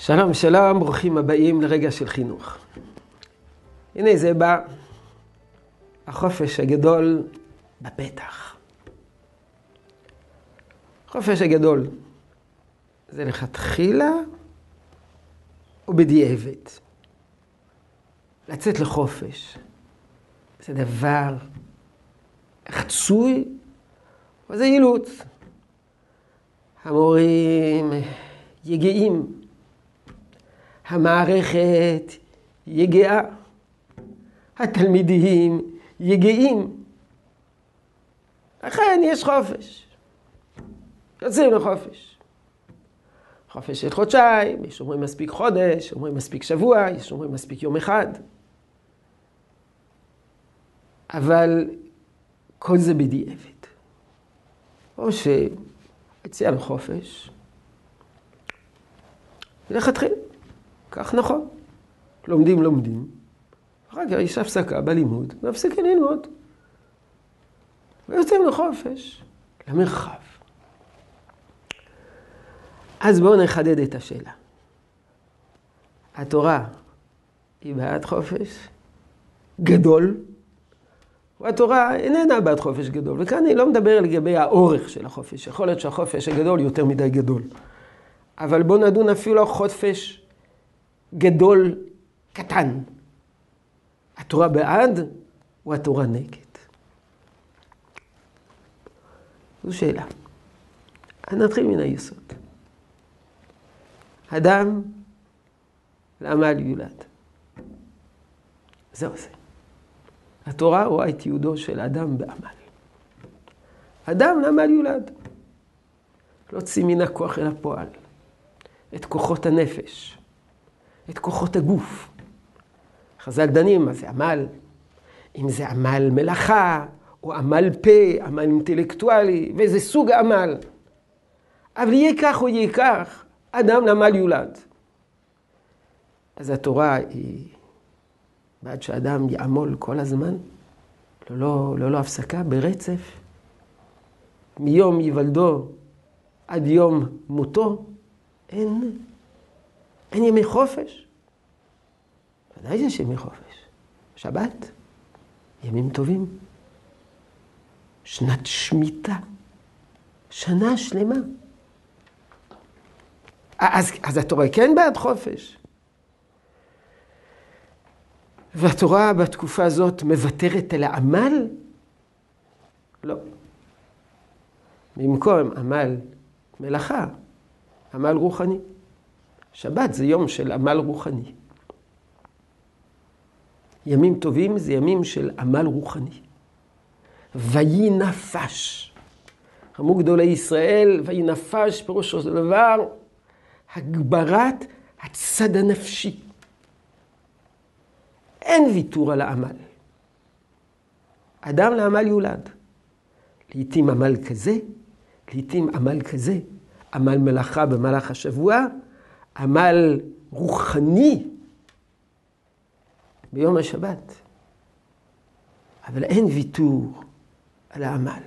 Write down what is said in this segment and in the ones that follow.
שלום שלום, ברוכים הבאים לרגע של חינוך. הנה זה בא, החופש הגדול בפתח. החופש הגדול זה לכתחילה או בדיעבד. לצאת לחופש זה דבר חצוי וזה אילוץ. המורים יגעים. המערכת יגעה, התלמידים יגעים. לכן יש חופש. יוצאים לחופש. חופש של חודשיים, יש אומרים מספיק חודש, יש אומרים מספיק שבוע, יש אומרים מספיק יום אחד. אבל כל זה בדיעבד. או שיצא לחופש, ולכתחילה. כך נכון. לומדים. אחר כך יש הפסקה בלימוד, מפסיקים ללמוד. ויוצאים לחופש, למרחב. אז בואו נחדד את השאלה. התורה היא בעד חופש גדול, והתורה איננה בעד חופש גדול. וכאן אני לא מדבר לגבי האורך של החופש. יכול להיות שהחופש הגדול יותר מדי גדול. אבל בואו נדון אפילו חופש גדול קטן. התורה בעד והתורה נגד. זו שאלה. נתחיל מן היסוד. אדם לעמל יולד. זהו זה. התורה רואה את יהודו של אדם בעמל. אדם לעמל יולד. לא צי מן הכוח אל הפועל. את כוחות הנפש. את כוחות הגוף. חז"ל דנים, מה זה עמל? אם זה עמל מלאכה, או עמל פה, עמל אינטלקטואלי, ואיזה סוג עמל. אבל יהיה כך או יהיה כך, אדם לעמל יולד. אז התורה היא בעד שאדם יעמול כל הזמן, לא הפסקה, ברצף. מיום יוולדו עד יום מותו, אין ימי חופש. ודאי יש ימי חופש. שבת, ימים טובים. שנת שמיטה. שנה שלמה. אז התורה כן בעד חופש. והתורה בתקופה הזאת מוותרת על העמל? לא. במקום עמל מלאכה, עמל רוחני. שבת זה יום של עמל רוחני. ימים טובים זה ימים של עמל רוחני. ויהי נפש. אמרו גדולי ישראל, ויהי נפש, פירושו של דבר, הגברת הצד הנפשי. אין ויתור על העמל. אדם לעמל יולד. לעתים עמל כזה, לעתים עמל כזה. עמל מלאכה במהלך השבוע, עמל רוחני ביום השבת. אבל אין ויתור על העמל.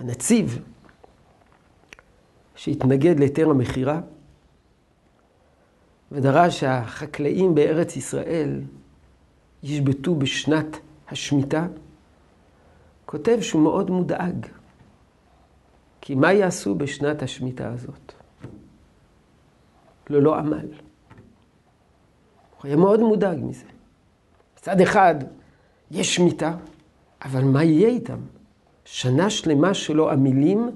הנציב שהתנגד להיתר המכירה ודרש שהחקלאים בארץ ישראל ישבתו בשנת השמיטה, כותב שהוא מאוד מודאג. כי מה יעשו בשנת השמיטה הזאת? ללא עמל. הוא היה מאוד מודאג מזה. מצד אחד, יש שמיטה, אבל מה יהיה איתם? שנה שלמה שלא עמלים,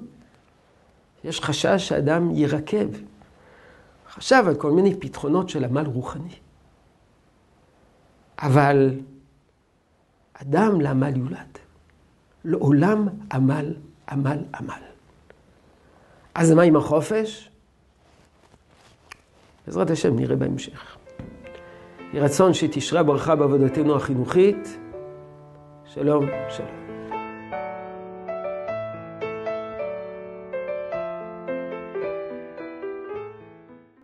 יש חשש שהאדם ירקב. חשב על כל מיני פתחונות של עמל רוחני. אבל אדם לעמל יולד. לעולם עמל, עמל, עמל. אז מה עם החופש? בעזרת השם נראה בהמשך. יהי רצון שתשרה ברכה בעבודתנו החינוכית. שלום, שלום.